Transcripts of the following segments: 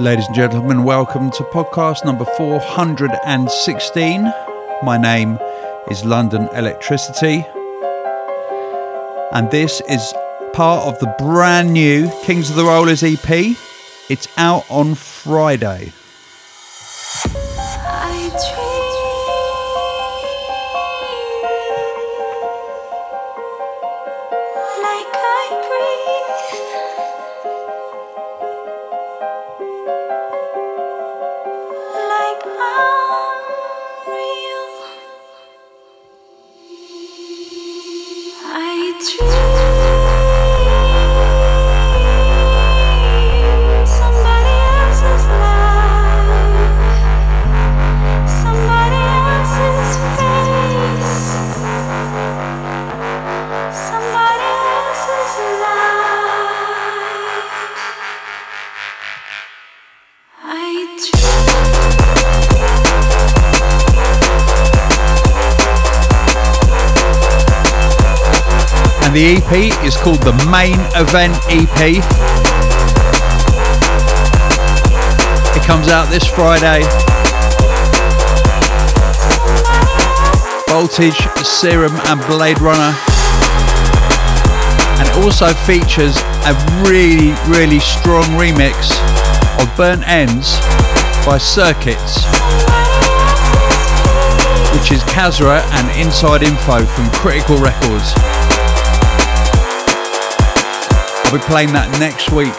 Ladies and gentlemen, welcome to podcast number 416. My name is London Electricity, and this is part of the brand new Kings of the Rollers EP. It's out on Friday. The EP is called the Main Event EP. It comes out this Friday. Voltage, Serum and Blade Runner. And it also features a really strong remix of Burnt Ends by Circuits, which is Kazra and Inside Info from Critical Records. I'll be playing that next week.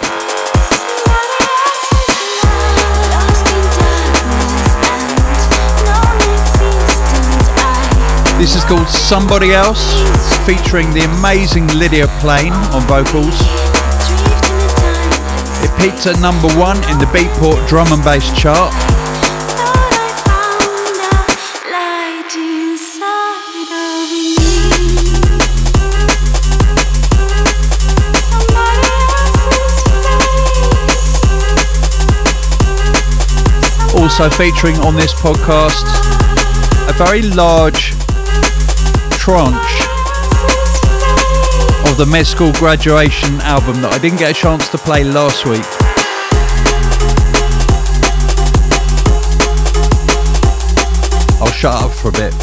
This is called Somebody Else, featuring the amazing Lydia Plain on vocals. It peaked at number 1 in the Beatport drum and bass chart. Also featuring on this podcast a very large tranche of the Med School Graduation album that I didn't get a chance to play last week. I'll shut up for a bit.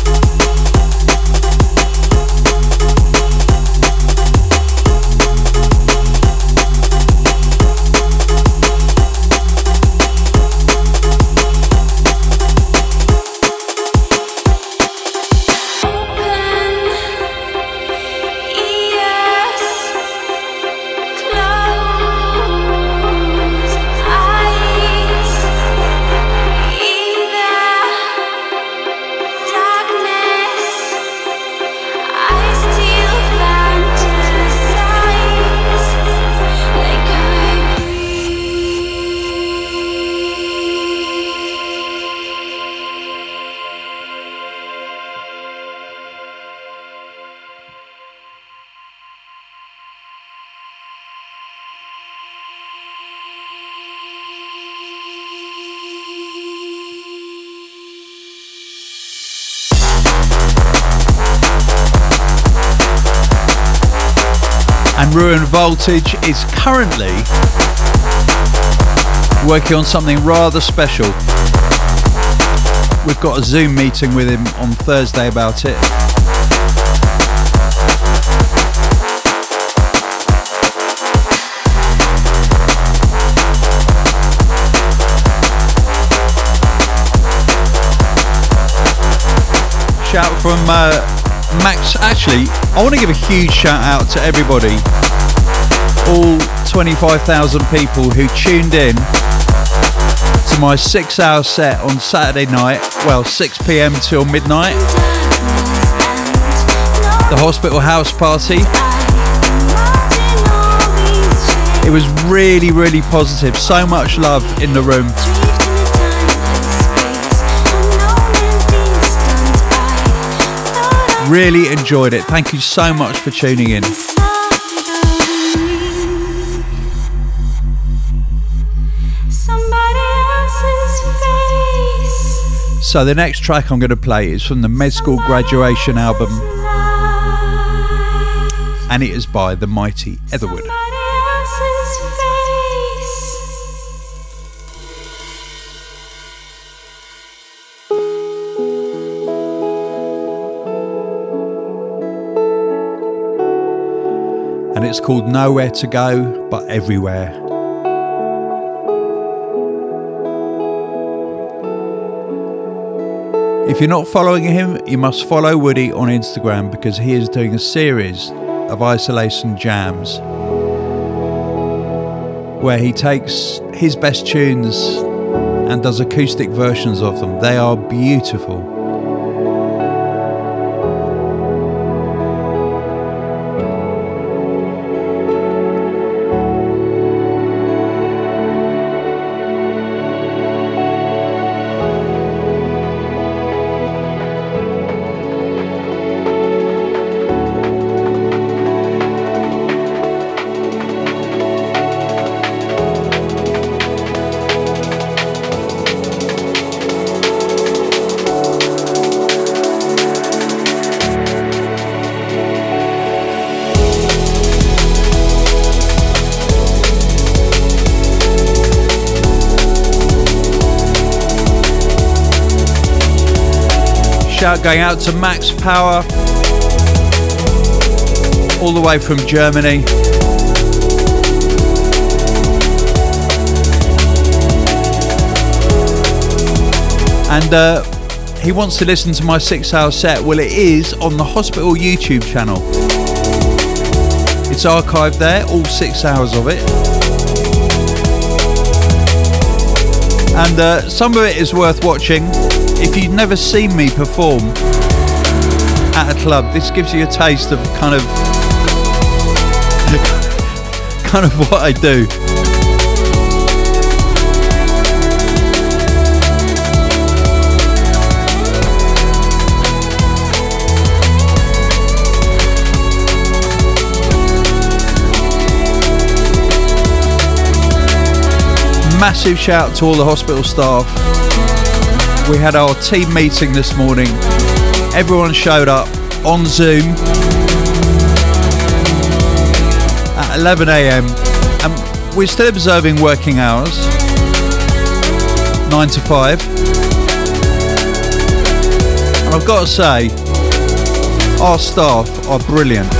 Ruined Voltage is currently working on something rather special. We've got a Zoom meeting with him on Thursday about it. Shout from Max. Actually, I want to give a huge shout out to everybody, all 25,000 people who tuned in to my 6-hour set on Saturday night, well, 6 p.m. till midnight, the hospital house party. It was really positive, so much love in the room. Really enjoyed it. Thank you so much for tuning in. So the next track I'm going to play is from the Med School Graduation album, and it is by The Mighty Etherwood. and it's called Nowhere to Go But Everywhere. If you're not following him, you must follow Woody on Instagram because he is doing a series of isolation jams where he takes his best tunes and does acoustic versions of them. They are beautiful. Shout going out to Max Power, all the way from Germany. And he wants to listen to my 6-hour set. Well, it is on the Hospital YouTube channel. It's archived there, all 6 hours of it. And some of it is worth watching. If you've never seen me perform at a club, this gives you a taste of kind of what I do. Massive shout out to all the hospital staff. We had our team meeting this morning. Everyone showed up on Zoom at 11 a.m. and we're still observing working hours, 9 to 5. And I've got to say, our staff are brilliant.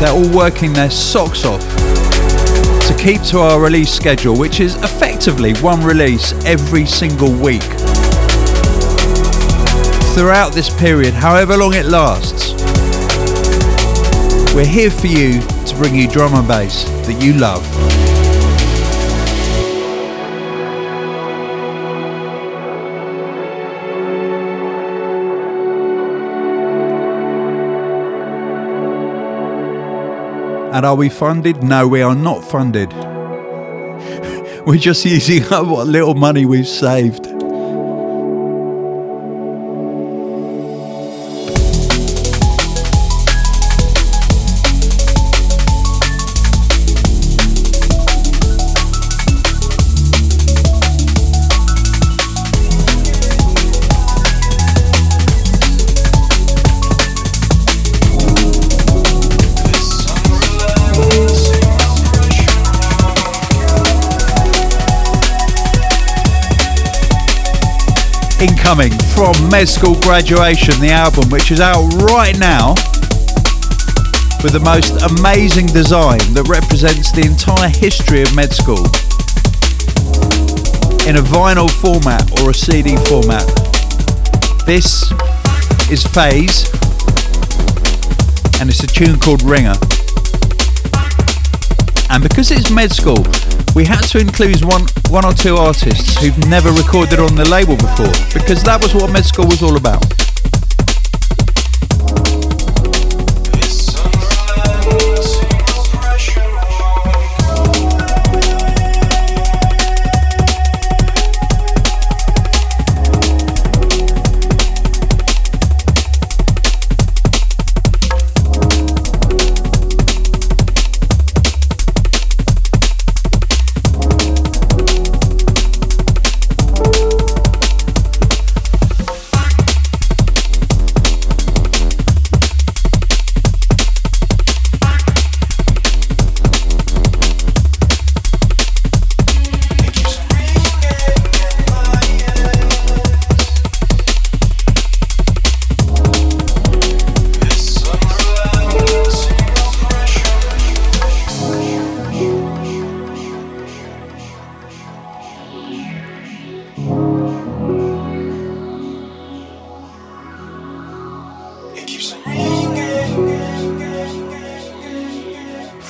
They're all working their socks off to keep to our release schedule, which is effectively one release every single week throughout this period, however long it lasts. We're here for you to bring you drum and bass that you love. And are we funded? No, we are not funded. We're just using up what little money we've saved. Incoming from Med School Graduation, the album, which is out right now, with the most amazing design that represents the entire history of Med School in a vinyl format or a CD format. This is Phase, and it's a tune called Ringer. And because it's Med School, we had to include one or two artists who've never recorded on the label before, because that was what Med School was all about.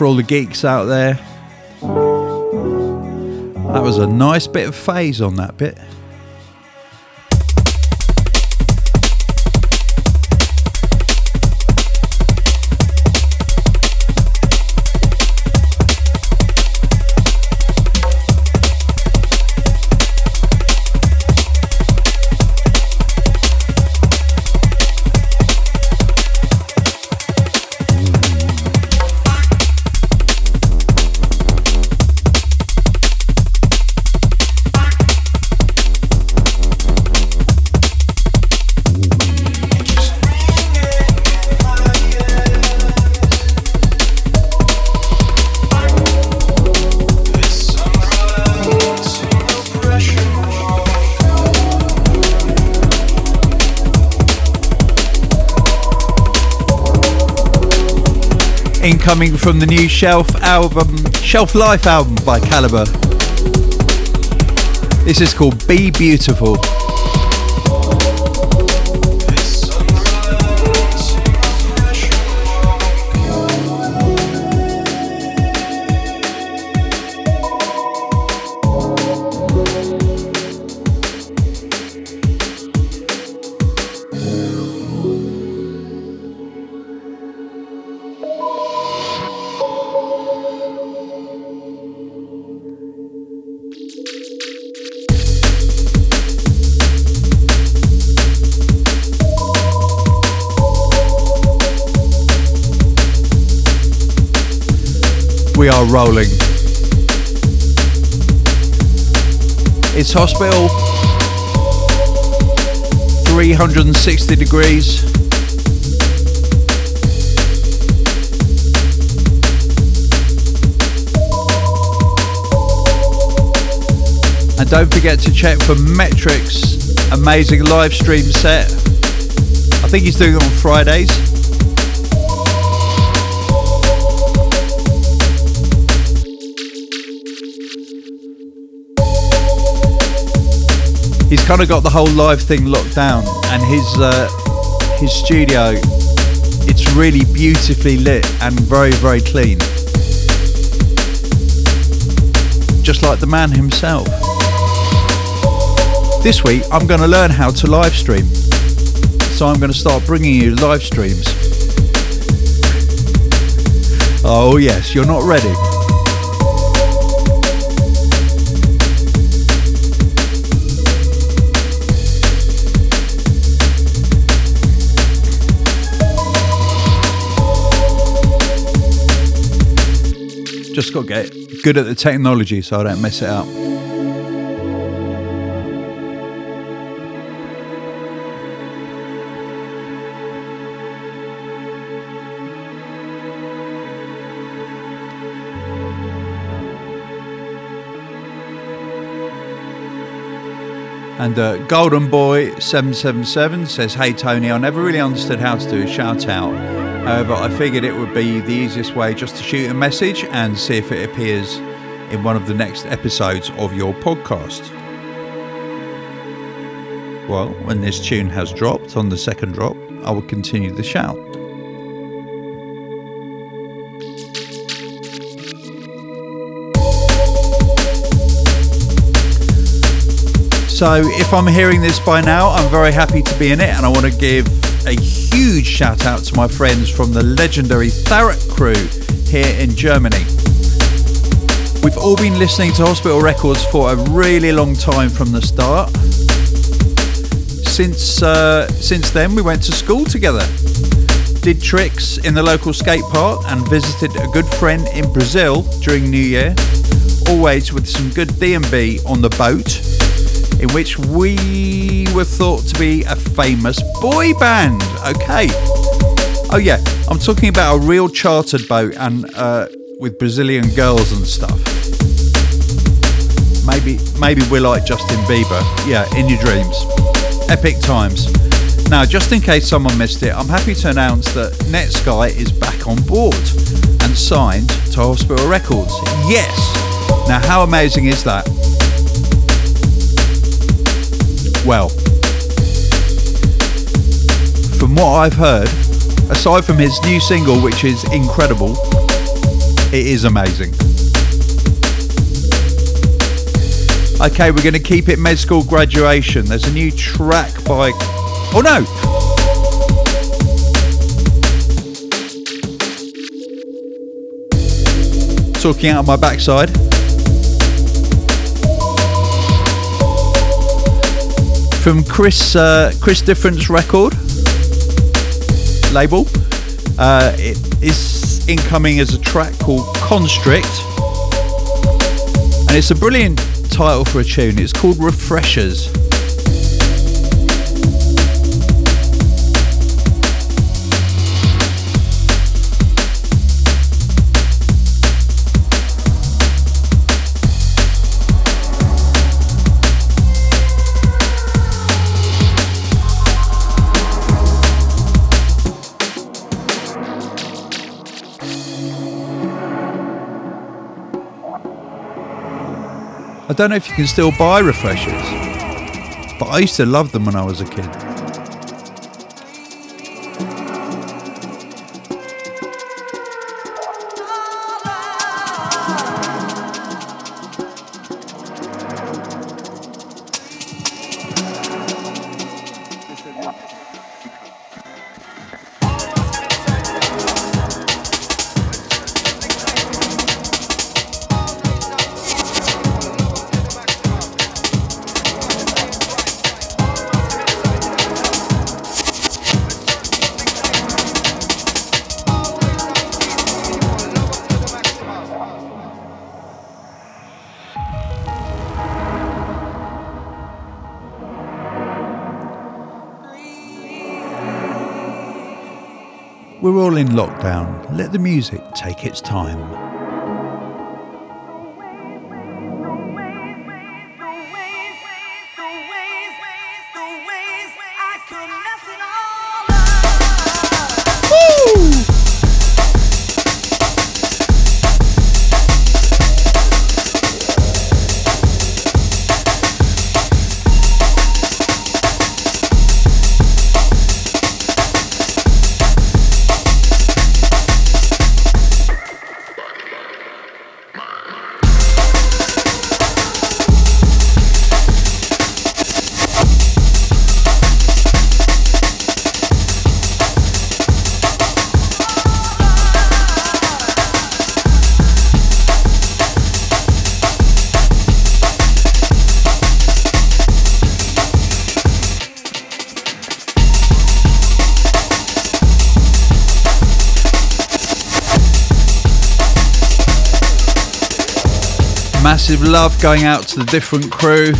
for all the geeks out there. That was a nice bit of Phase on that bit. Coming from the new Shelf Life album by Calibre. This is called Be Beautiful. We are rolling. It's Hospital, 360 degrees. And don't forget to check for Metric's amazing live stream set. I think he's doing it on Fridays. He's kind of got the whole live thing locked down, and his studio, it's really beautifully lit and very, very clean. Just like the man himself. This week, I'm going to learn how to live stream. So I'm going to start bringing you live streams. Oh yes, you're not ready. Just got to get good at the technology so I don't mess it up. And Golden Boy 777 says, "Hey Tony, I never really understood how to do a shout out. However, I figured it would be the easiest way just to shoot a message and see if it appears in one of the next episodes of your podcast." Well, when this tune has dropped on the second drop, I will continue the shout. So if I'm hearing this by now, I'm very happy to be in it, and I want to give a huge shout out to my friends from the legendary Tharot crew here in Germany. We've all been listening to Hospital Records for a really long time from the start. Since then we went to school together, did tricks in the local skate park, and visited a good friend in Brazil during New Year, always with some good D&B on the boat, in which we were thought to be a famous boy band. Okay. Oh yeah, I'm talking about a real chartered boat and with Brazilian girls and stuff. Maybe we're like Justin Bieber. Yeah, in your dreams. Epic times. Now, just in case someone missed it, I'm happy to announce that Netsky is back on board and signed to Hospital Records. Yes. Now, how amazing is that? Well, from what I've heard, aside from his new single, which is incredible, It is amazing. Okay, we're going to keep it Med School Graduation. There's a new track by... Oh no! Talking out of my backside. From Chris Difference record label. It is incoming as a track called Constrict. And it's a brilliant title for a tune. It's called Refreshers. I don't know if you can still buy Refreshers, but I used to love them when I was a kid. We're all in lockdown. Let the music take its time. Massive love going out to the different crew.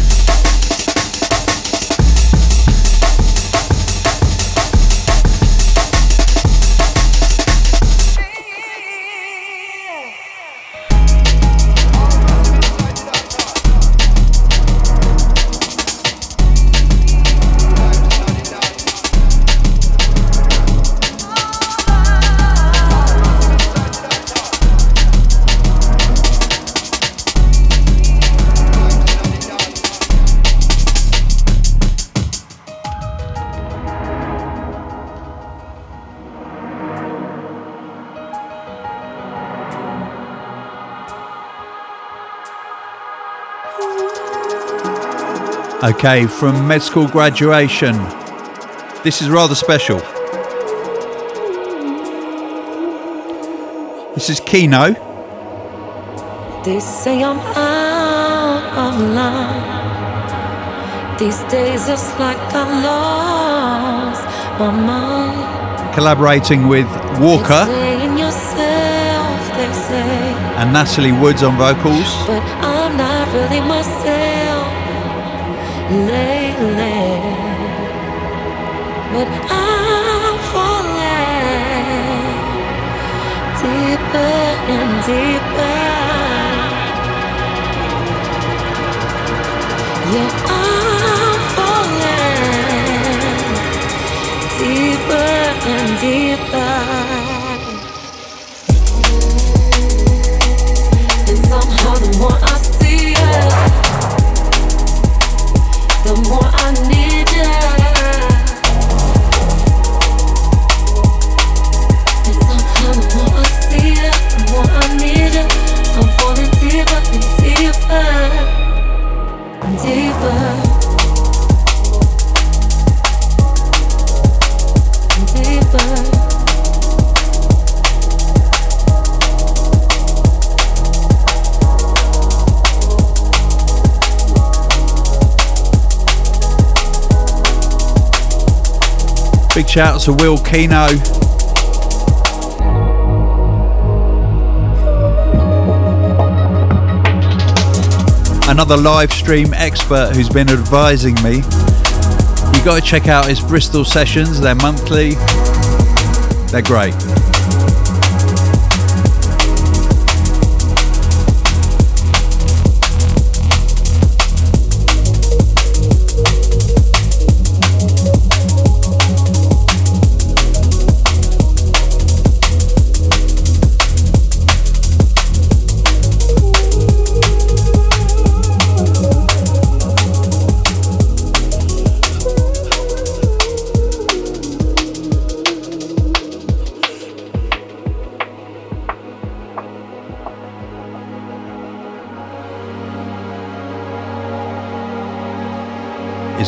Okay, from Med School Graduation, this is rather special. This is Kino. They say I'm out of line. These days it's like I lost my mind. Collaborating with Walker and Natalie Woods on vocals. But I'm not really myself lately, but I'm falling deeper and deeper. Yeah, I'm falling deeper and deeper. And somehow the more I see it, the more I need it. And somehow the more I see it, the more I need it. Big shout out to Will, Kino. Another live stream expert who's been advising me. You got to check out his Bristol sessions. They're monthly. They're great.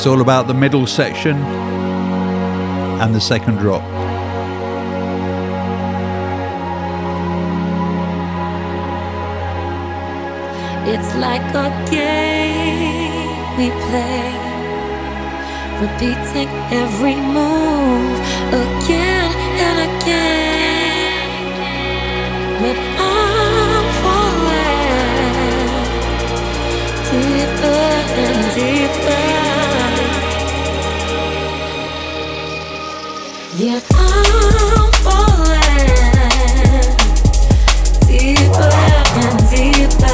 It's all about the middle section and the second drop. It's like a game we play, repeating every move again and again. But I'm falling deeper and deeper. Yeah, I'm falling deeper and deeper.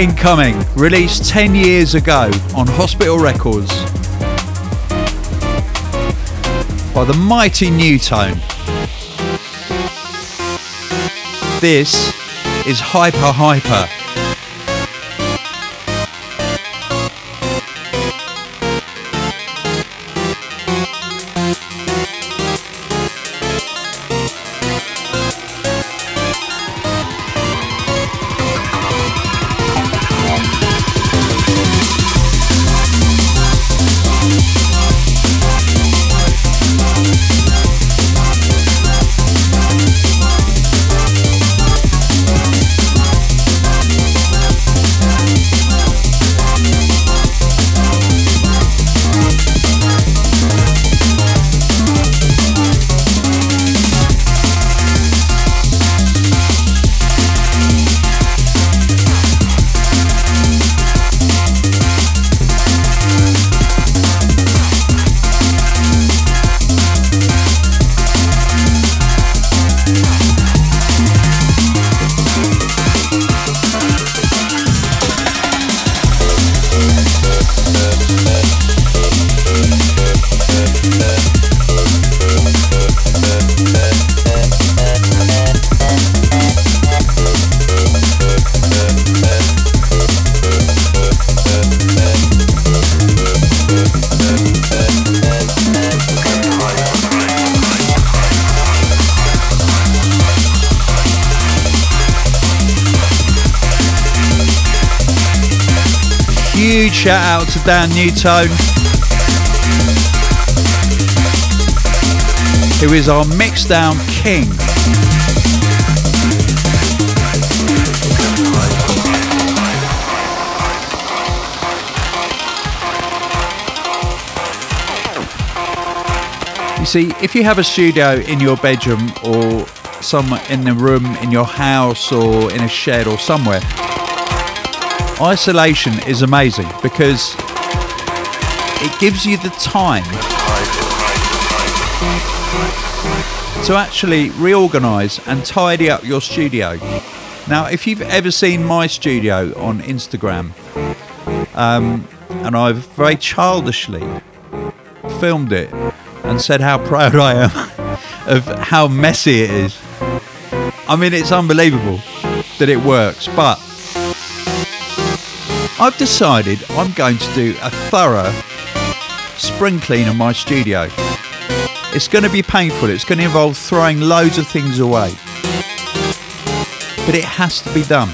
Incoming, released 10 years ago on Hospital Records by the mighty New Tone. This is Hyper Hyper. Shout out to Dan Newtone, who is our mixdown king. You see, if you have a studio in your bedroom or some in the room in your house or in a shed or somewhere, isolation is amazing because it gives you the time to actually reorganise and tidy up your studio. Now, if you've ever seen my studio on Instagram, and I very childishly filmed it and said how proud I am of how messy it is. I mean, it's unbelievable that it works, but I've decided I'm going to do a thorough spring clean of my studio. It's going to be painful, it's going to involve throwing loads of things away, but it has to be done.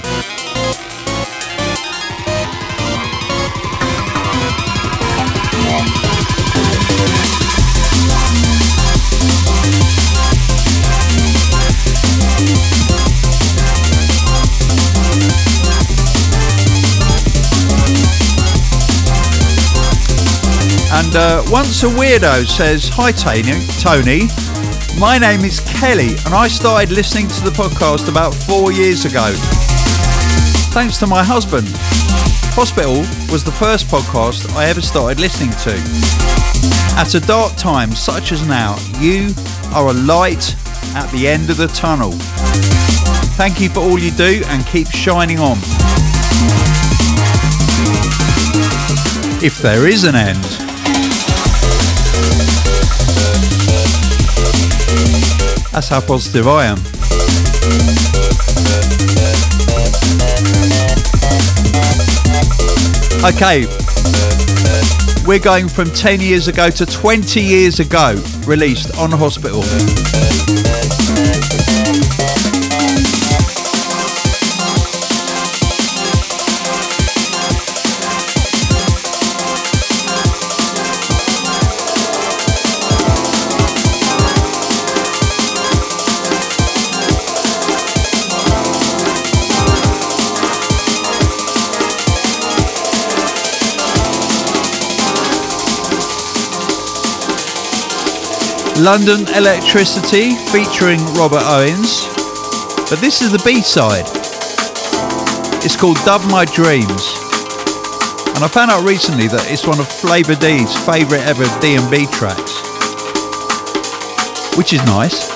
And once a weirdo says, "Hi Tony, my name is Kelly and I started listening to the podcast about 4 years ago. Thanks to my husband. Hospital was the first podcast I ever started listening to. At a dark time such as now, you are a light at the end of the tunnel. Thank you for all you do and keep shining on. If there is an end." That's how positive I am. Okay, we're going from 10 years ago to 20 years ago, released on Hospital. London Electricity featuring Robert Owens, but this is the B-side. It's called Dub My Dreams, and I found out recently that it's one of Flavor D's favourite ever D&B tracks, which is nice.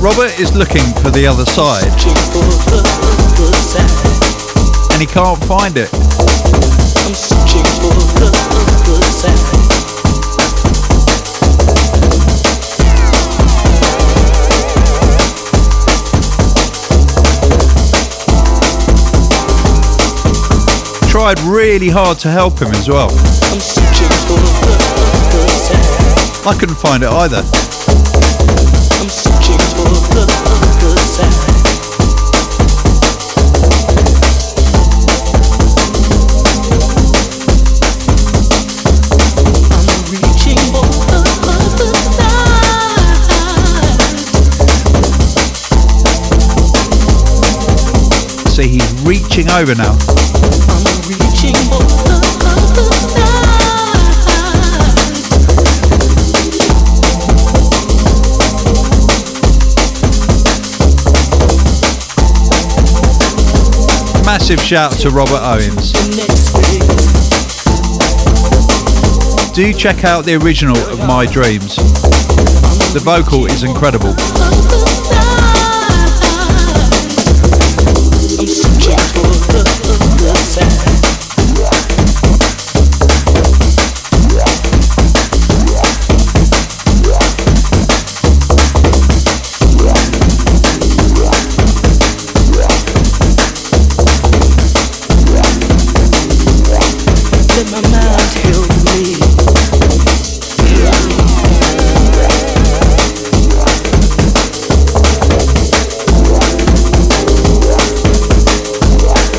Robert is looking for the other side and he can't find it. Tried really hard to help him as well. I couldn't find it either. See, he's reaching over now. massive shout out to Robert Owens. Do check out the original of My Dreams. The vocal is incredible.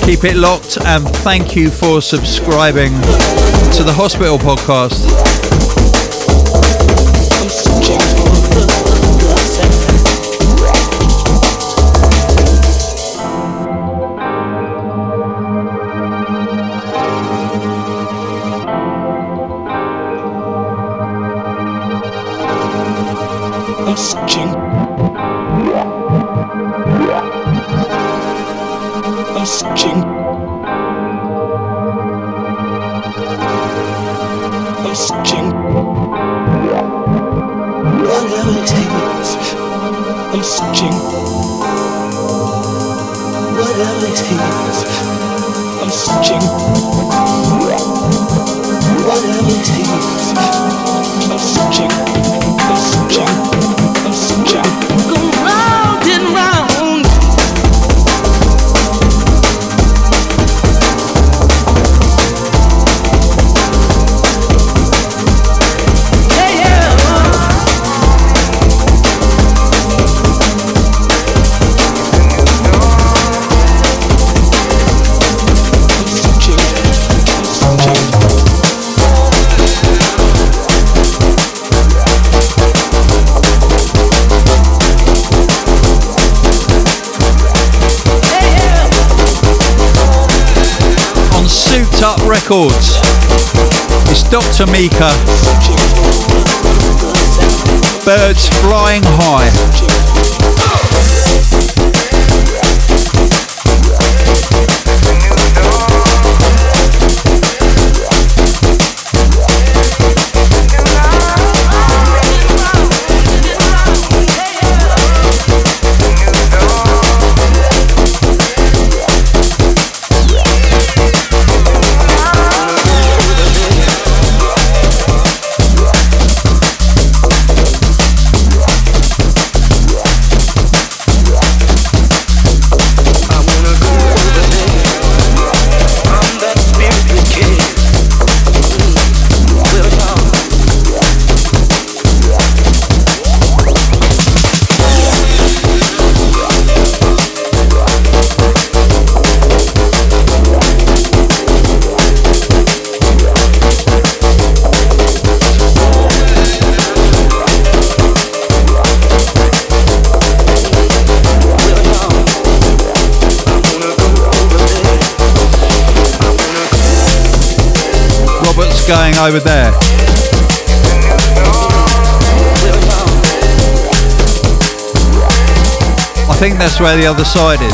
Keep it locked, and thank you for subscribing to the Hospital Podcast. I'm searching. I'm searching. I'm searching. Whatever it takes. I'm searching. Whatever it takes. I'm searching. Whatever it takes. I'm searching. I'm searching. I'm searching. Go round and round. Up Records. It's Dr. Mika. Birds Flying High. Going over there. I think that's where the other side is.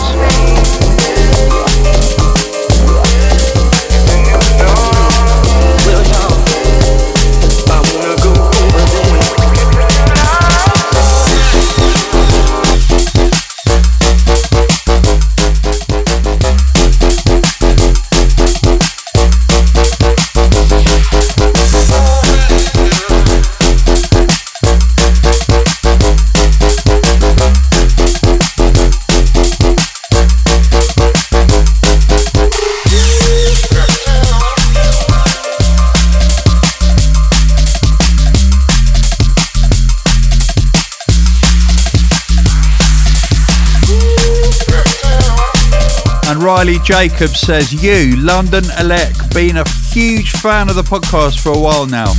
Riley Jacobs says, you, London Elec, been a huge fan of the podcast for a while now.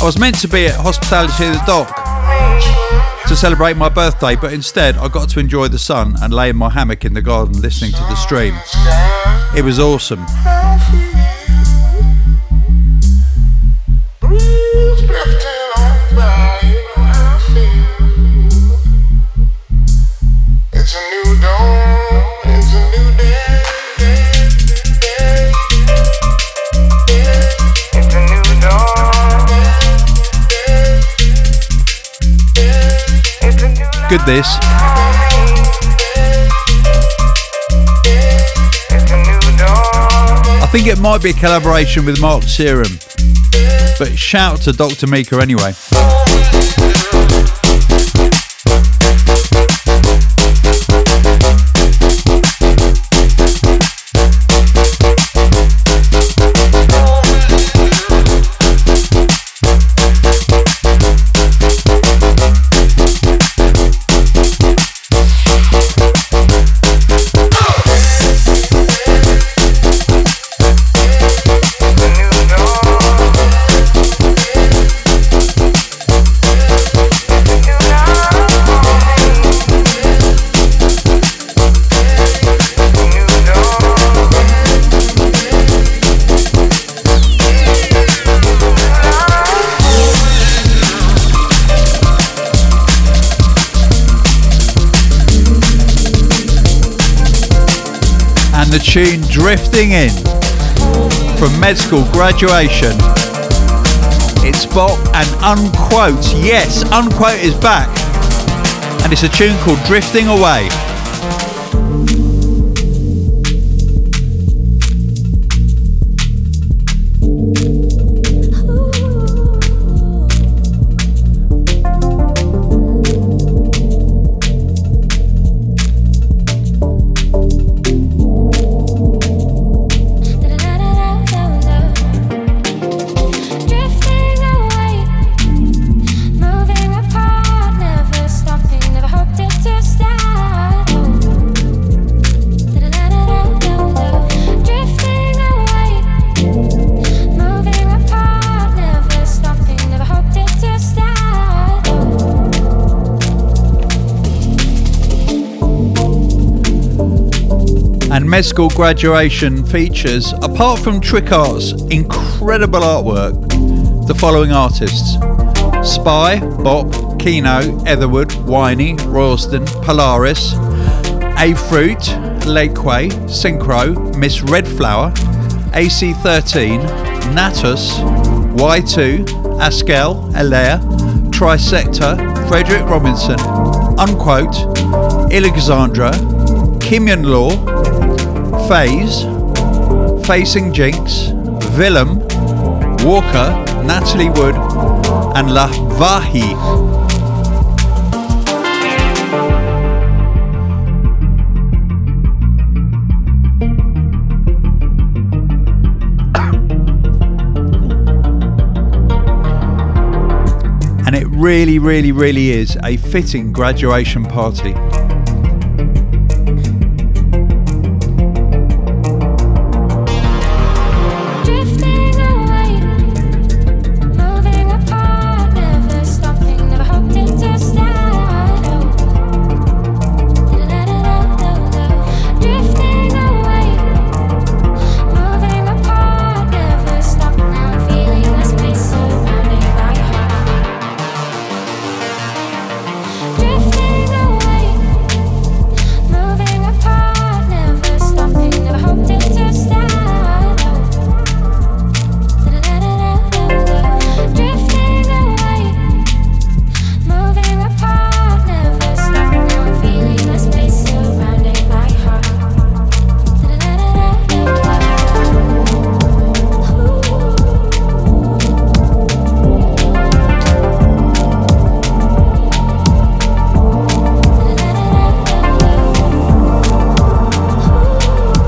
I was meant to be at Hospitality of the Dock to celebrate my birthday, but instead I got to enjoy the sun and lay in my hammock in the garden listening to the stream. It was awesome. It's a new dawn. It's a new day. Good this. I think it might be a collaboration with Mark Serum, but shout to Dr. Mika anyway. The tune Drifting In from Med School Graduation. It's Bop and Unquote. Yes, Unquote is back, and it's a tune called Drifting Away. Med School Graduation features, apart from Trick Art's incredible artwork, the following artists: Spy, Bop, Kino, Etherwood, Winey, Royston, Polaris, A Fruit, Lakeway, Synchro, Miss Redflower, AC13, Natus, Y2, Askel, Alaire, Trisector, Frederick Robinson, Unquote, Alexandra, Kimyan Law, Phase, Facing Jinx, Willem, Walker, Natalie Wood, and La Vahi. And it really is a fitting graduation party.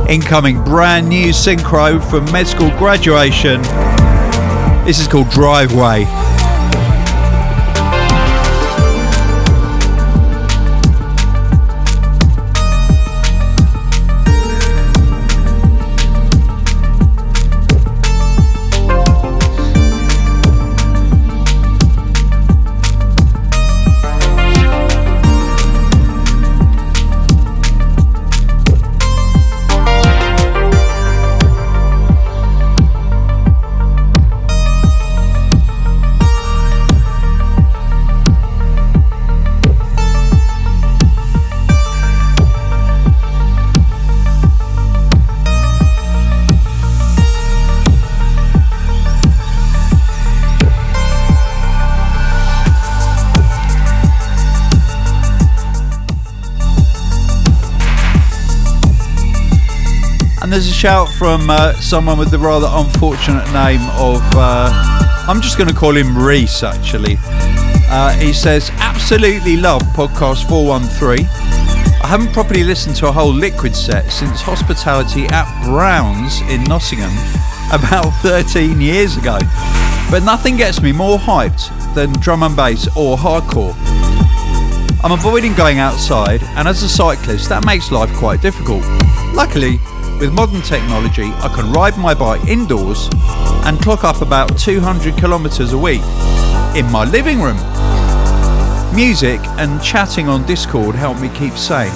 Incoming brand new Synchro from Med School Graduation. This is called Driveway. there's a shout from someone with the rather unfortunate name of, I'm just going to call him Reese actually. He says, absolutely love podcast 413. I haven't properly listened to a whole Liquid set since Hospitality at Brown's in Nottingham about 13 years ago. But nothing gets me more hyped than drum and bass or hardcore. I'm avoiding going outside, and as a cyclist that makes life quite difficult. Luckily, with modern technology, I can ride my bike indoors and clock up about 200 kilometers a week in my living room. Music and chatting on Discord help me keep sane.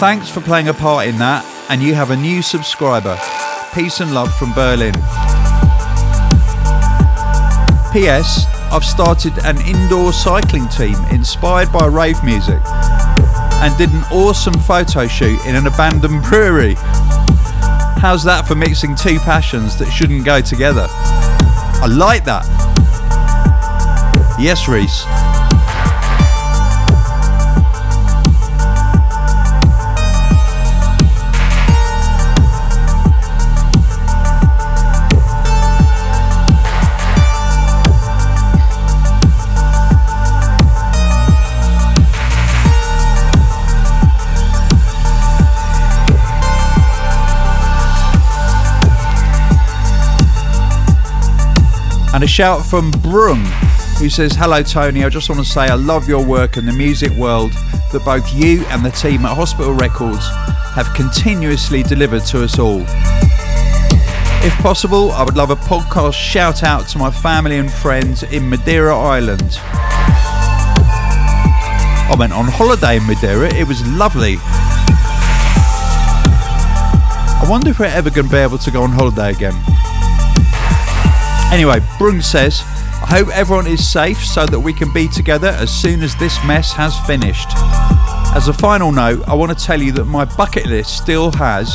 Thanks for playing a part in that, and you have a new subscriber. Peace and love from Berlin. P.S. I've started an indoor cycling team inspired by rave music and did an awesome photo shoot in an abandoned brewery. How's that for mixing two passions that shouldn't go together? I like that. Yes, Reese. And a shout from Broom, who says, hello Tony, I just want to say I love your work and the music world that both you and the team at Hospital Records have continuously delivered to us all. If possible, I would love a podcast shout out to my family and friends in Madeira Island. I went on holiday in Madeira, it was lovely. I wonder if we're ever going to be able to go on holiday again. Anyway, Brung says, I hope everyone is safe so that we can be together as soon as this mess has finished. As a final note, I want to tell you that my bucket list still has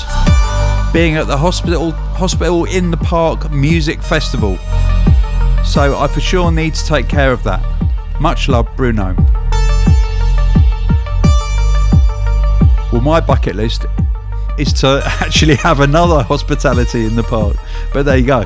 being at the Hospital in the Park Music Festival. So I for sure need to take care of that. Much love, Bruno. Well, my bucket list is to actually have another Hospitality in the Park. But there you go.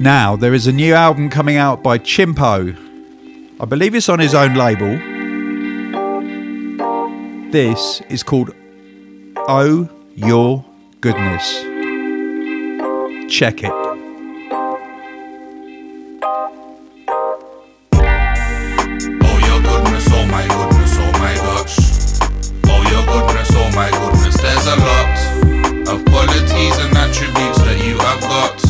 Now, there is a new album coming out by Chimpo. I believe it's on his own label. This is called Oh Your Goodness. Check it. Oh your goodness, oh my goodness, oh my gosh. Oh your goodness, oh my goodness. There's a lot of qualities and attributes that you have got.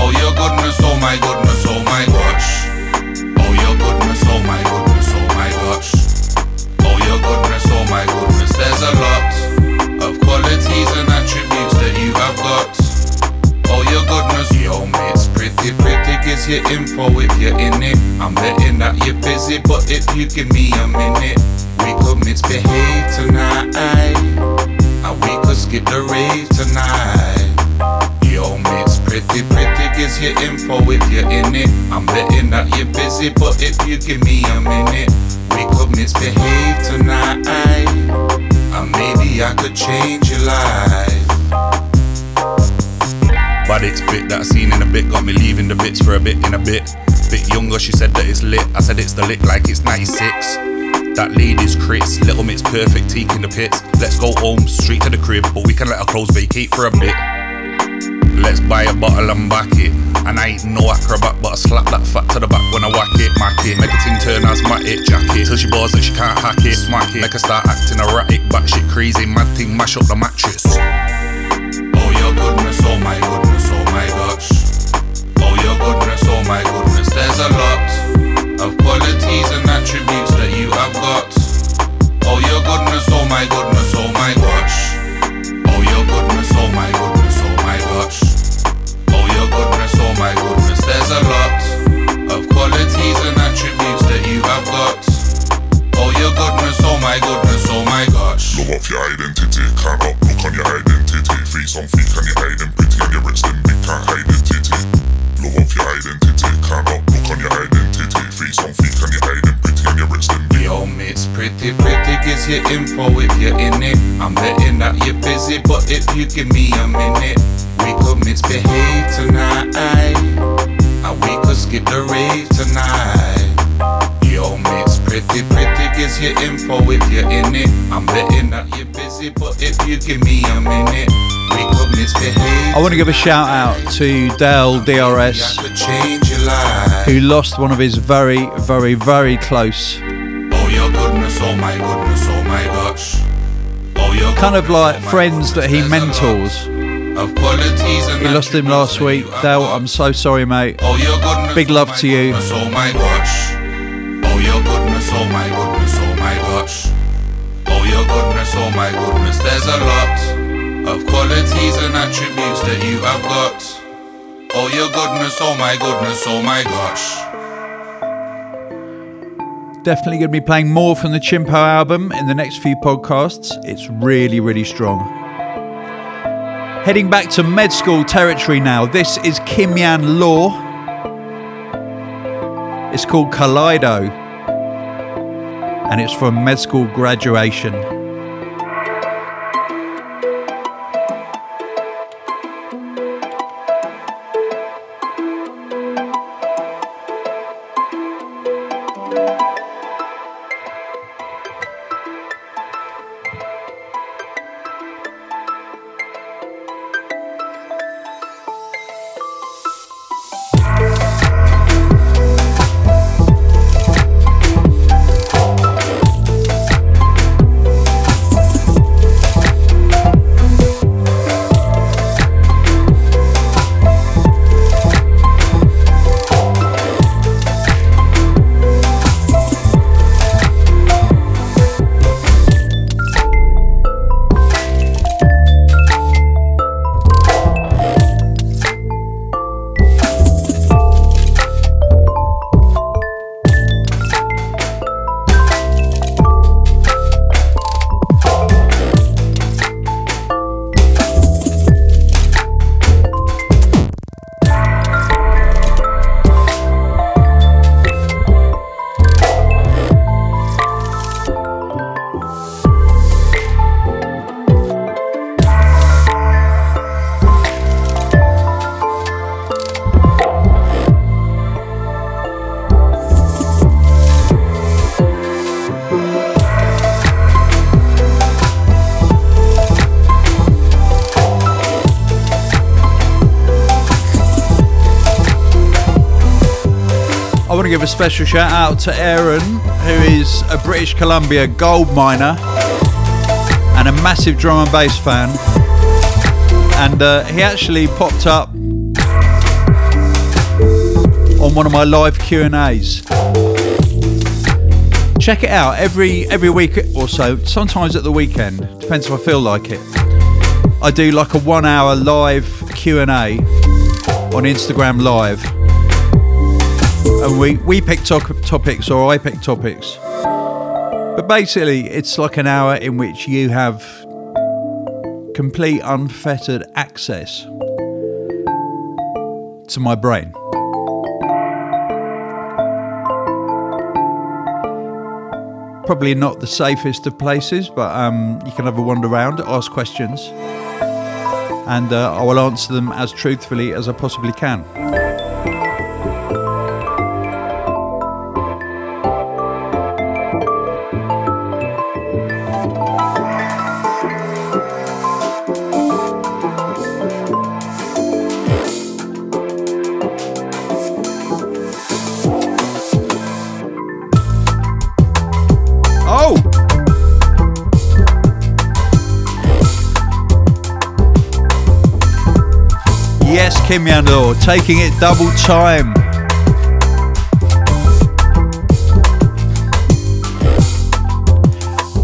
Oh your goodness, oh my goodness, oh my gosh. Oh your goodness, oh my goodness, oh my gosh. Oh your goodness, oh my goodness. There's a lot of qualities and attributes that you have got. Oh your goodness, yo mate, it's pretty gives your info if you're in it. I'm betting that you're busy, but if you give me a minute, we could misbehave tonight, and we could skip the rave tonight. Yo mate, Pretty gives your info if you're in it. I'm betting that you're busy, but if you give me a minute, we could misbehave tonight, and maybe I could change your life. But it's bit that scene in a bit, got me leaving the bits for a bit in a bit. Bit younger, she said that it's lit, I said it's the lit like it's 96. That lady's Chris, little Mitt's perfect, teak in the pits. Let's go home, straight to the crib, but we can let our clothes vacate for a bit. Let's buy a bottle and back it. And I ain't no acrobat, but I slap that fat to the back when I whack it. Mack it, make a ting turn asthmatic, jack it till she bores that she can't hack it. Smack it, make her start acting erratic, batshit crazy, mad thing, mash up the mattress. Oh your goodness, oh my goodness, oh my gosh. Oh your goodness, oh my goodness. There's a lot of qualities and attributes that you have got. Oh your goodness, oh my goodness, oh my gosh. Oh your goodness, oh my goodness, oh my gosh. Oh your goodness, oh my goodness. There's a lot of qualities and attributes that you have got. Oh your goodness, oh my goodness, oh my gosh. Love off your identity, can't up look on your identity. Feet on feet, can you hide them pretty? Your rich them big, can't hide them titty. love of your identity. Can't not look on your identity. Face on fake and you hide them pretty and your rest them. Yo, miss, pretty, pretty gives you info if you're in it. I'm betting that you're busy, but if you give me a minute, we could misbehave tonight, and we could skip the rave tonight. Yo, miss, pretty, pretty gives you info if you're in it. I'm betting that you're busy, but if you give me a minute. I want to give a shout out to Dale DRS, who lost one of his very, very, very close. Oh, your goodness, oh my goodness, oh my gosh. Oh, your kind of like friends that he mentors. He lost him last week. Dale, I'm so sorry, mate. Big love to you. Oh my gosh. Oh, your goodness, oh my goodness, oh my gosh. Oh, your goodness, oh my goodness, there's a lot of qualities and attributes that you have got. Oh, your goodness, oh my goodness, oh my gosh. Definitely going to be playing more from the Chimpo album in the next few podcasts. It's really, really strong. Heading back to med school territory now. This is Kimyan Law. It's called Kaleido. And it's from Med School Graduation. Give a special shout out to Aaron, who is a British Columbia gold miner and a massive drum and bass fan, and he actually popped up on one of my live Q&A's. Check it out every week or so, sometimes at the weekend, depends if I feel like it. I do like a 1 hour live Q&A on Instagram Live. And we pick topics, or I pick topics. But basically, it's like an hour in which you have complete unfettered access to my brain. Probably not the safest of places, but you can have a wander around, ask questions, and I will answer them as truthfully as I possibly can. Kimyan Law, taking it double time.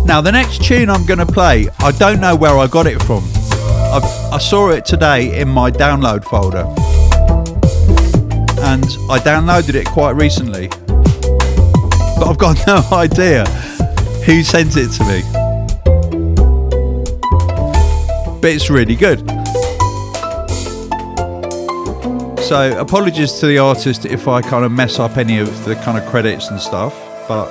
Now the next tune I'm going to play, I don't know where I got it from. I saw it today in my download folder. And I downloaded it quite recently. But I've got no idea who sent it to me. But it's really good. So apologies to the artist if I kind of mess up any of the kind of credits and stuff, but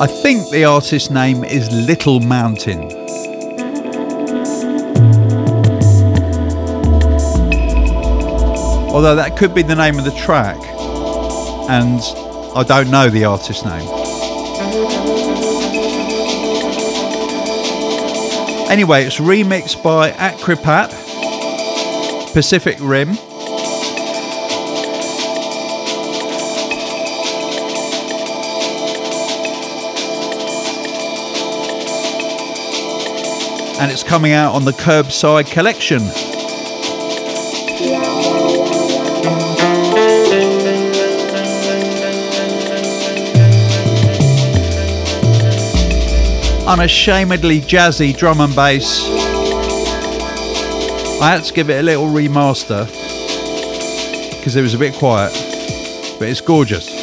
I think the artist's name is Little Mountain. Although that could be the name of the track, and I don't know the artist's name. Anyway, it's remixed by Acripat, Pacific Rim. And it's coming out on the Curbside Collection. Unashamedly jazzy drum and bass. I had to give it a little remaster because it was a bit quiet, but it's gorgeous.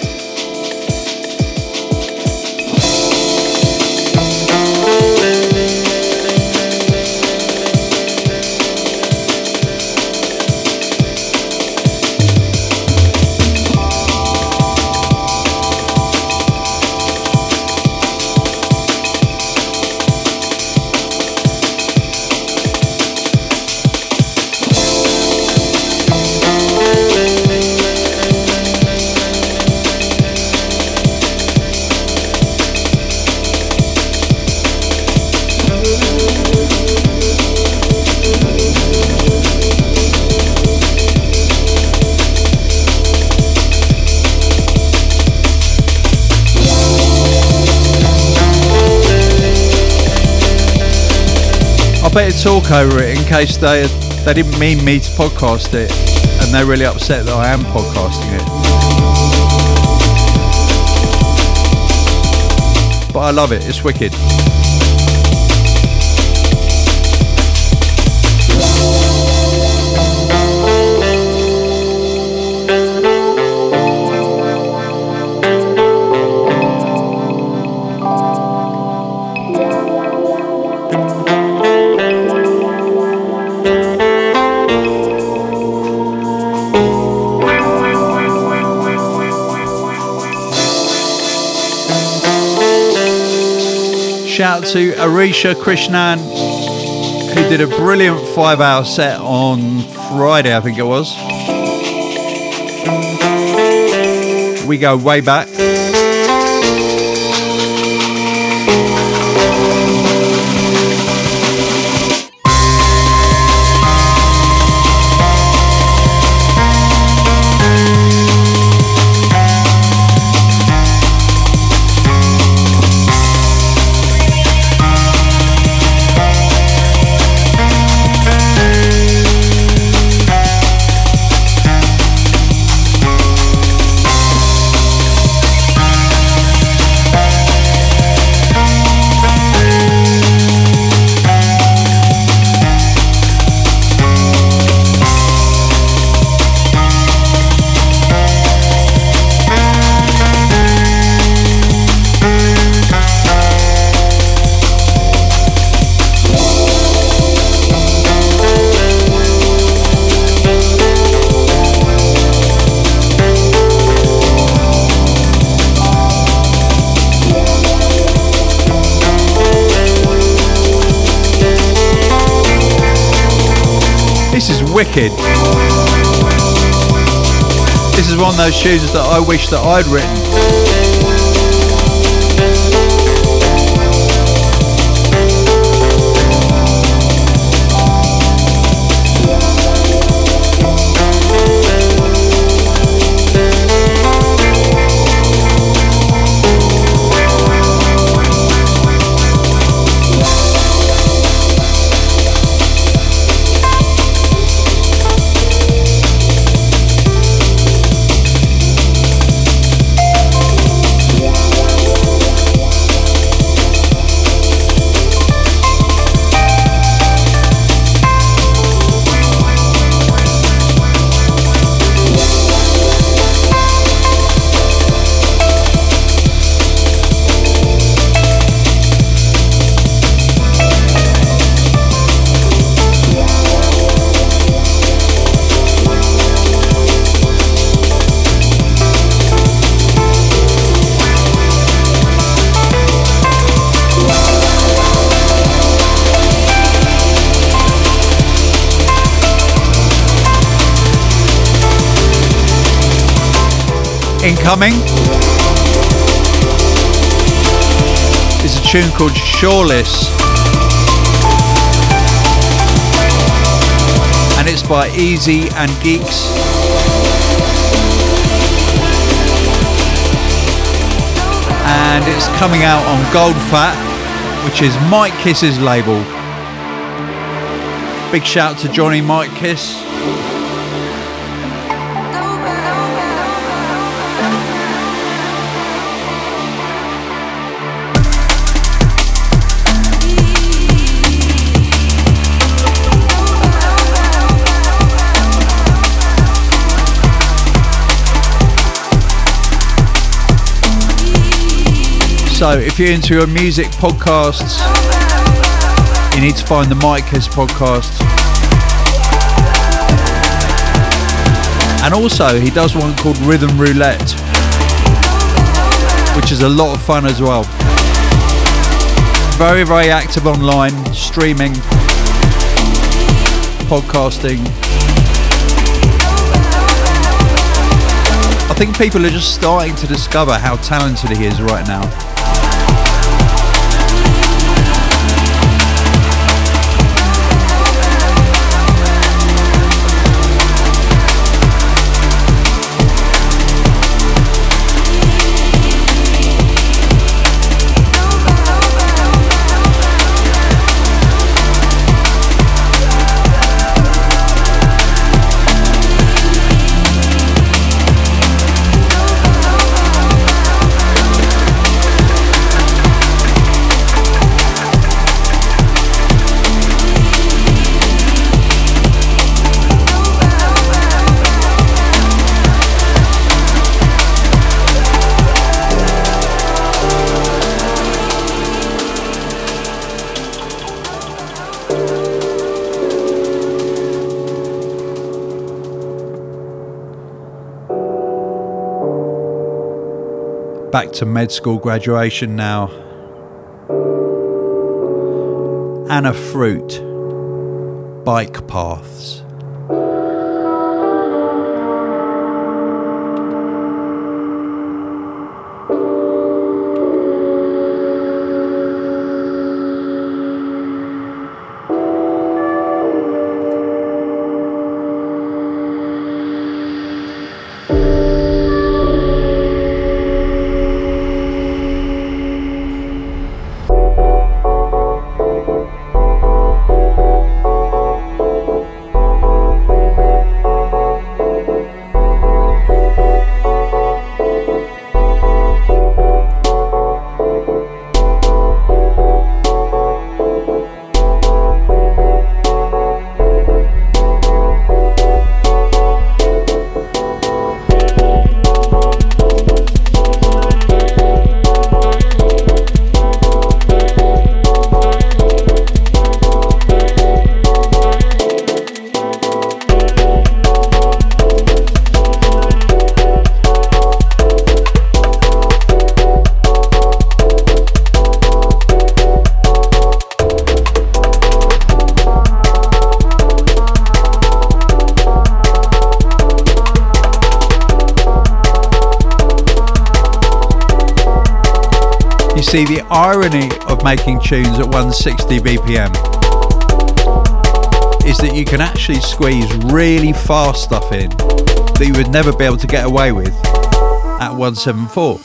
Better talk over it in case they didn't mean me to podcast it and they're really upset that I am podcasting it. But I love it, it's wicked. Shout out to Arisha Krishnan, who did a brilliant 5-hour set on Friday, I think it was. We go way back. Wicked. This is one of those tunes that I wish that I'd written. incoming. It's a tune called Shoreless, and it's by Easy and Geeks. And it's coming out on Gold Fat, which is Mike Kiss's label. Big shout to Johnny Mike Kiss. So if you're into music podcasts, you need to find the Mike Kiss podcast. And also he does one called Rhythm Roulette, which is a lot of fun as well. Very, very active online, streaming, podcasting. I think people are just starting to discover how talented he is right now. Back to Med School Graduation now. Anna Fruit, Bike Paths. See the irony of making tunes at 160 BPM is that you can actually squeeze really fast stuff in that you would never be able to get away with at 174.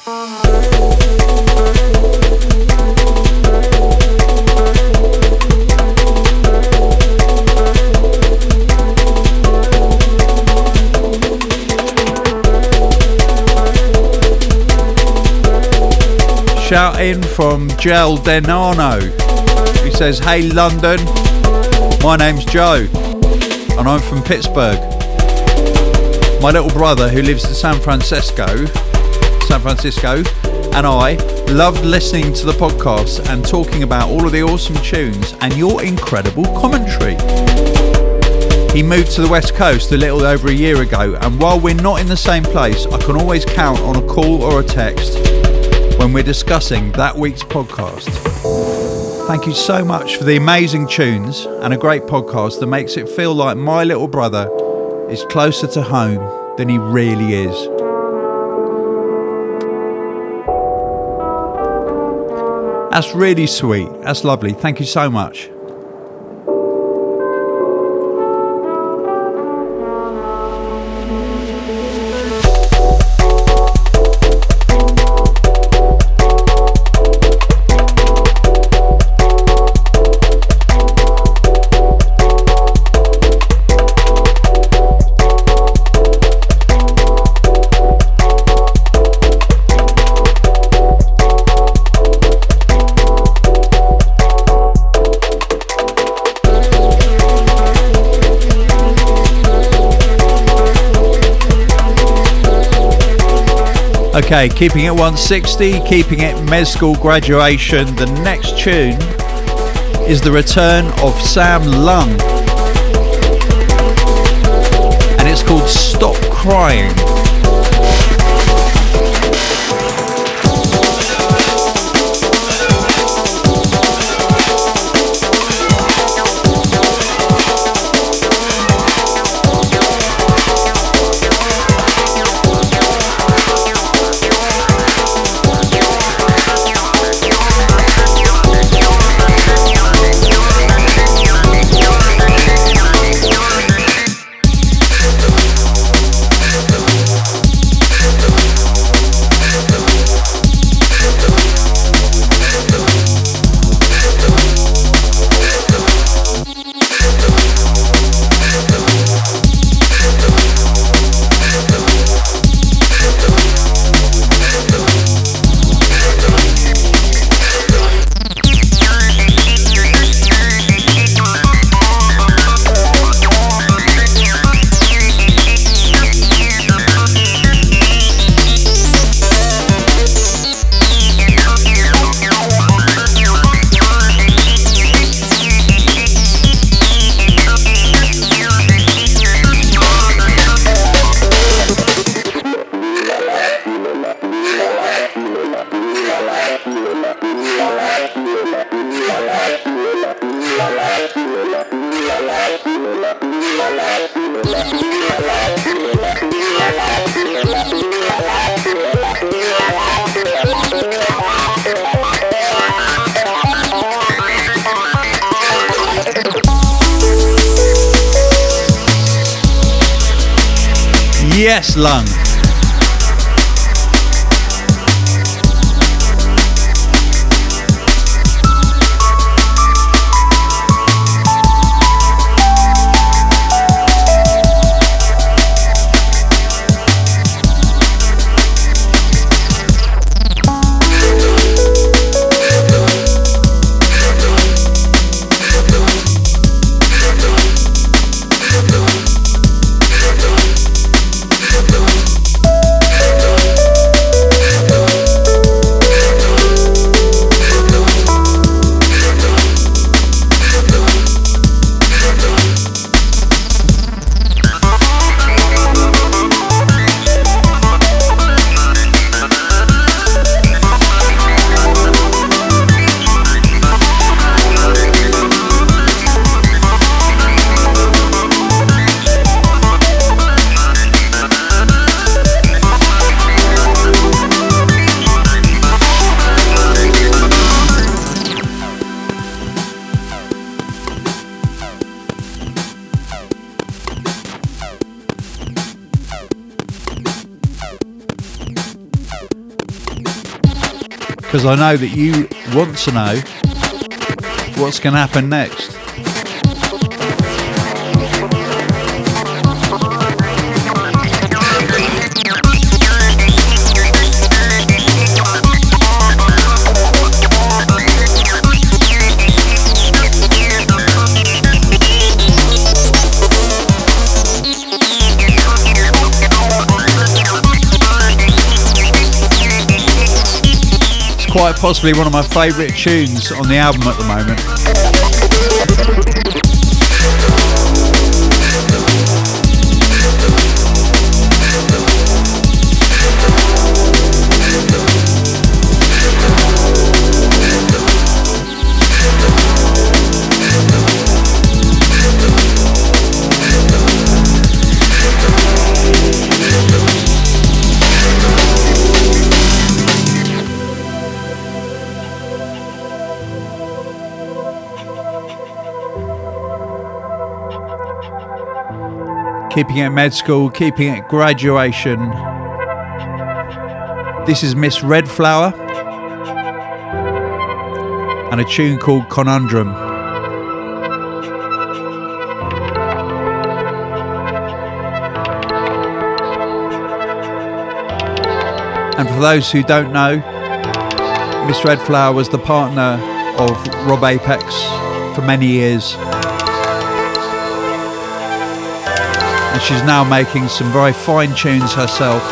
Shout in from Gel Denano, who says, "Hey London, my name's Joe and I'm from Pittsburgh. My little brother who lives in San Francisco, and I loved listening to the podcast and talking about all of the awesome tunes and your incredible commentary. He moved to the West Coast a little over a year ago, and while we're not in the same place, I can always count on a call or a text when we're discussing that week's podcast. Thank you so much for the amazing tunes and a great podcast that makes it feel like my little brother is closer to home than he really is. That's really sweet. That's lovely. Thank you so much. Okay, keeping it 160, keeping it Med School Graduation. The next tune is the return of Sam Lung, and it's called Stop Crying. Yes, Lung. Because I know that you want to know what's going to happen next. Quite possibly one of my favourite tunes on the album at the moment. keeping it at med school, keeping it at graduation. This is Miss Redflower and a tune called Conundrum. And for those who don't know, Miss Redflower was the partner of Rob Apex for many years. And she's now making some very fine tunes herself.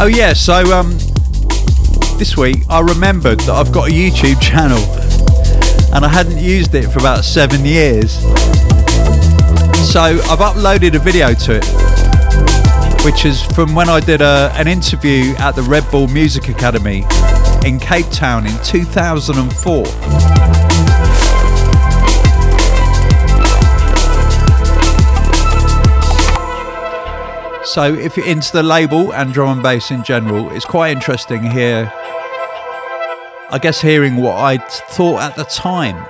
Oh yeah, so this week I remembered that I've got a YouTube channel and I hadn't used it for about 7 years. So I've uploaded a video to it, which is from when I did an interview at the Red Bull Music Academy in Cape Town in 2004. So if you're into the label and drum and bass in general, it's quite interesting here, I guess, hearing what I thought at the time.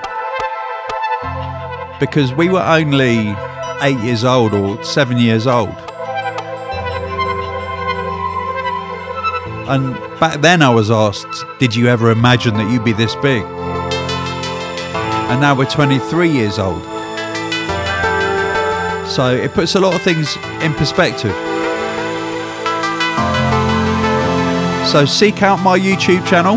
Because we were only 8 years old or 7 years old. And back then I was asked, did you ever imagine that you'd be this big? And now we're 23 years old. So it puts a lot of things in perspective. So seek out my YouTube channel.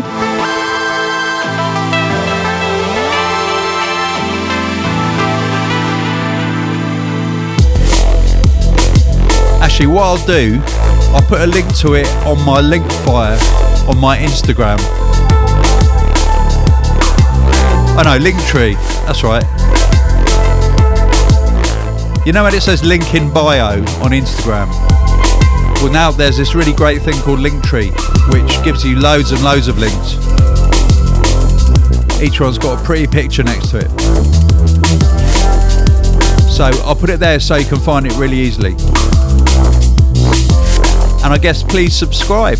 Actually, what I'll do, I'll put a link to it on my link fire on my Instagram. Oh no, Linktree, that's right. You know when it says link in bio on Instagram? Well, now there's this really great thing called Linktree, which gives you loads and loads of links. Each one's got a pretty picture next to it. So I'll put it there so you can find it really easily. And I guess please subscribe.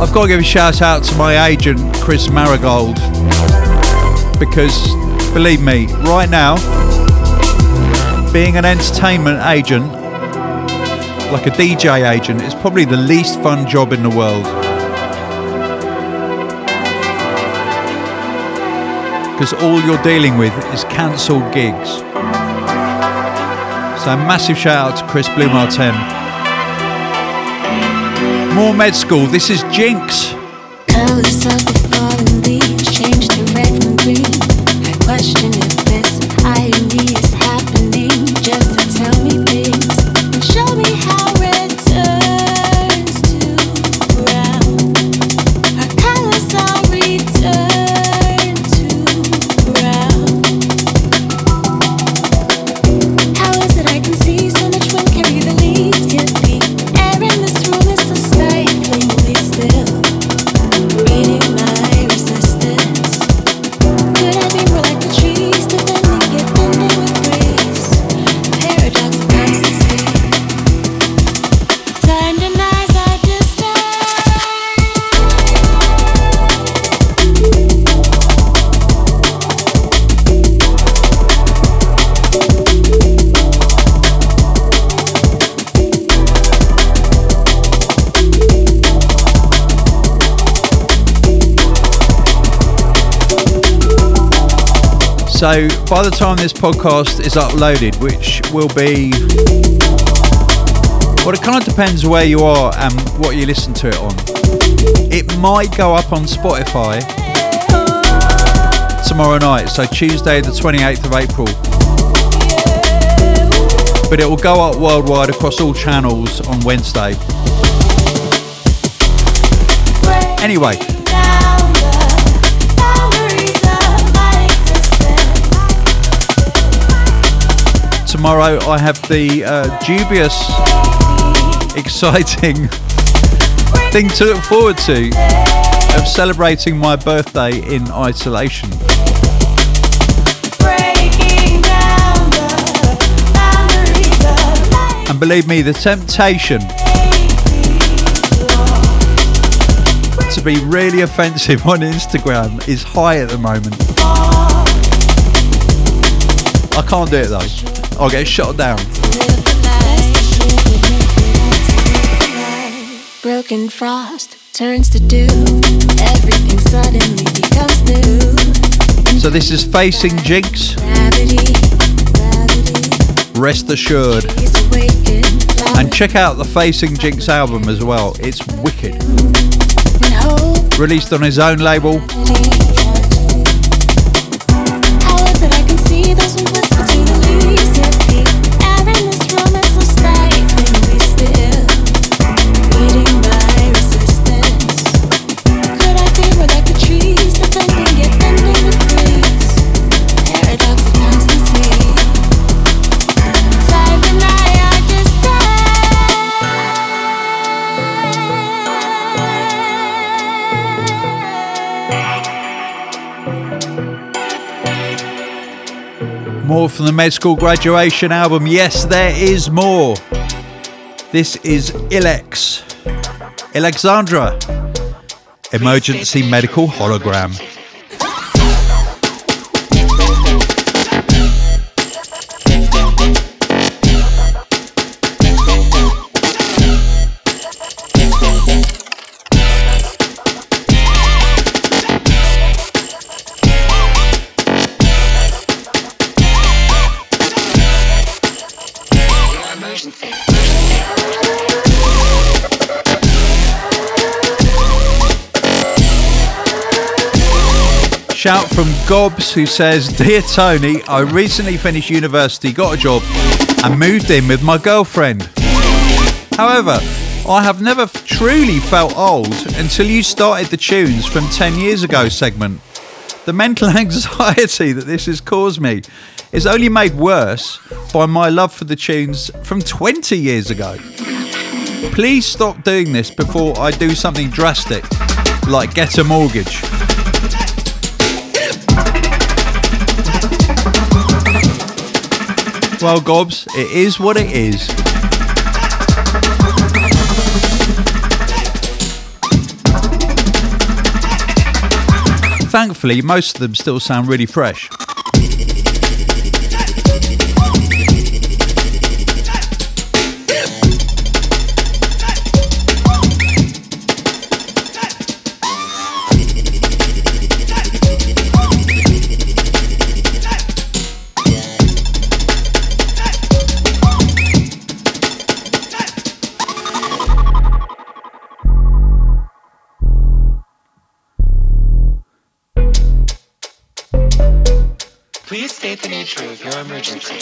I've got to give a shout out to my agent, Chris Marigold, because believe me, right now, being an entertainment agent, like a DJ agent, is probably the least fun job in the world. Because all you're dealing with is cancelled gigs. So massive shout out to Chris Blue-Martin. More med school. This is Jinx. So by the time this podcast is uploaded, which will be, well, it kind of depends where you are and what you listen to it on. It might go up on Spotify tomorrow night, so Tuesday the 28th of April. But it will go up worldwide across all channels on Wednesday. Anyway, tomorrow I have the dubious, exciting thing to look forward to of celebrating my birthday in isolation. And believe me, the temptation to be really offensive on Instagram is high at the moment. I can't do it though. I'll get shot down. Broken frost turns to dew. Everything suddenly becomes new. So this is Facing Jinx. Rest assured. And check out the Facing Jinx album as well. It's wicked. Released on his own label. More from the Med School Graduation album. Yes, there is more. This is Alexandra, Emergency Medical Hologram. Shout from Gobs, who says, "Dear Tony, I recently finished university, got a job and moved in with my girlfriend. However, I have never truly felt old until you started the tunes from 10 years ago segment. The mental anxiety that this has caused me is only made worse by my love for the tunes from 20 years ago. Please stop doing this before I do something drastic, like get a mortgage." Well, Gobs, it is what it is. Thankfully, most of them still sound really fresh. Please state the nature of your emergency.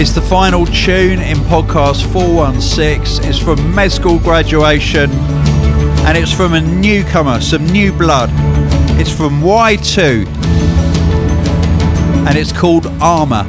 It's the final tune in podcast 416. It's from Med School Graduation, and it's from a newcomer, some new blood. It's from Y2, and it's called Armour.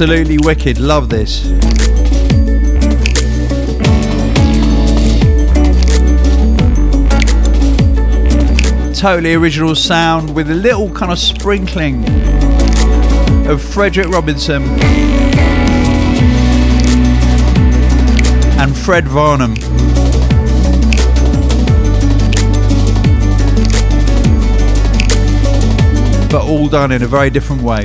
Absolutely wicked, love this. Totally original sound with a little kind of sprinkling of Frederick Robinson and Fred Varnum. But all done in a very different way.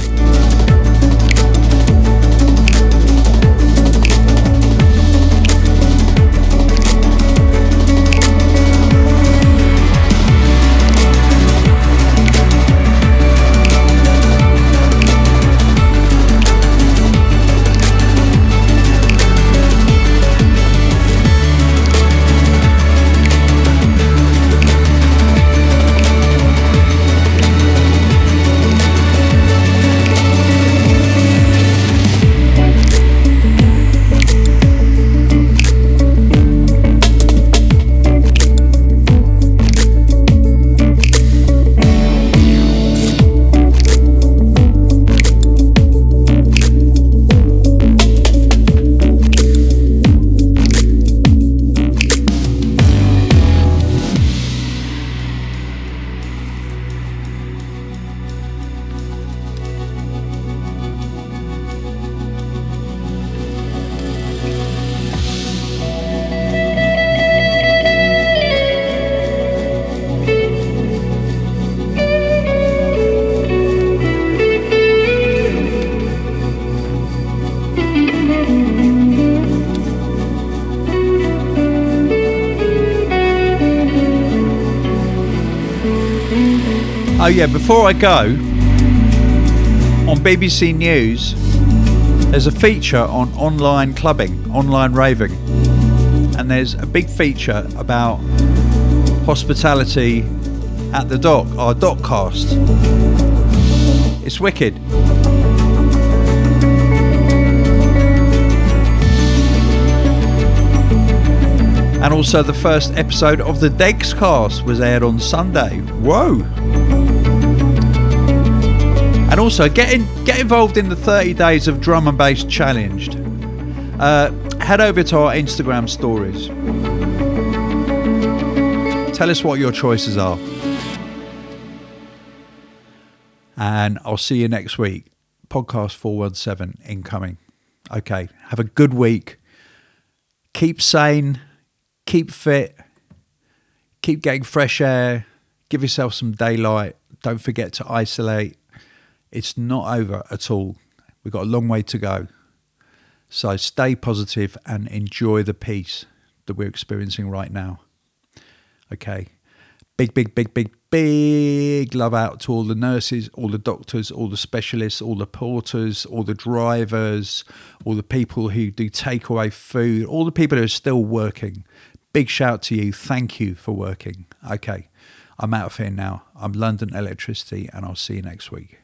Oh yeah, before I go, on BBC News, there's a feature on online clubbing, online raving. And there's a big feature about hospitality at the dock, our dockcast. It's wicked. And also the first episode of the Degscast was aired on Sunday. Whoa! And also, get involved in the 30 Days of Drum and Bass Challenged. Head over to our Instagram stories. Tell us what your choices are. And I'll see you next week. Podcast 417 incoming. Okay, have a good week. Keep sane. Keep fit. Keep getting fresh air. Give yourself some daylight. Don't forget to isolate. It's not over at all. We've got a long way to go. So stay positive and enjoy the peace that we're experiencing right now. Okay. Big, big, big, big, big love out to all the nurses, all the doctors, all the specialists, all the porters, all the drivers, all the people who do takeaway food, all the people who are still working. Big shout to you. Thank you for working. Okay. I'm out of here now. I'm London Electricity, and I'll see you next week.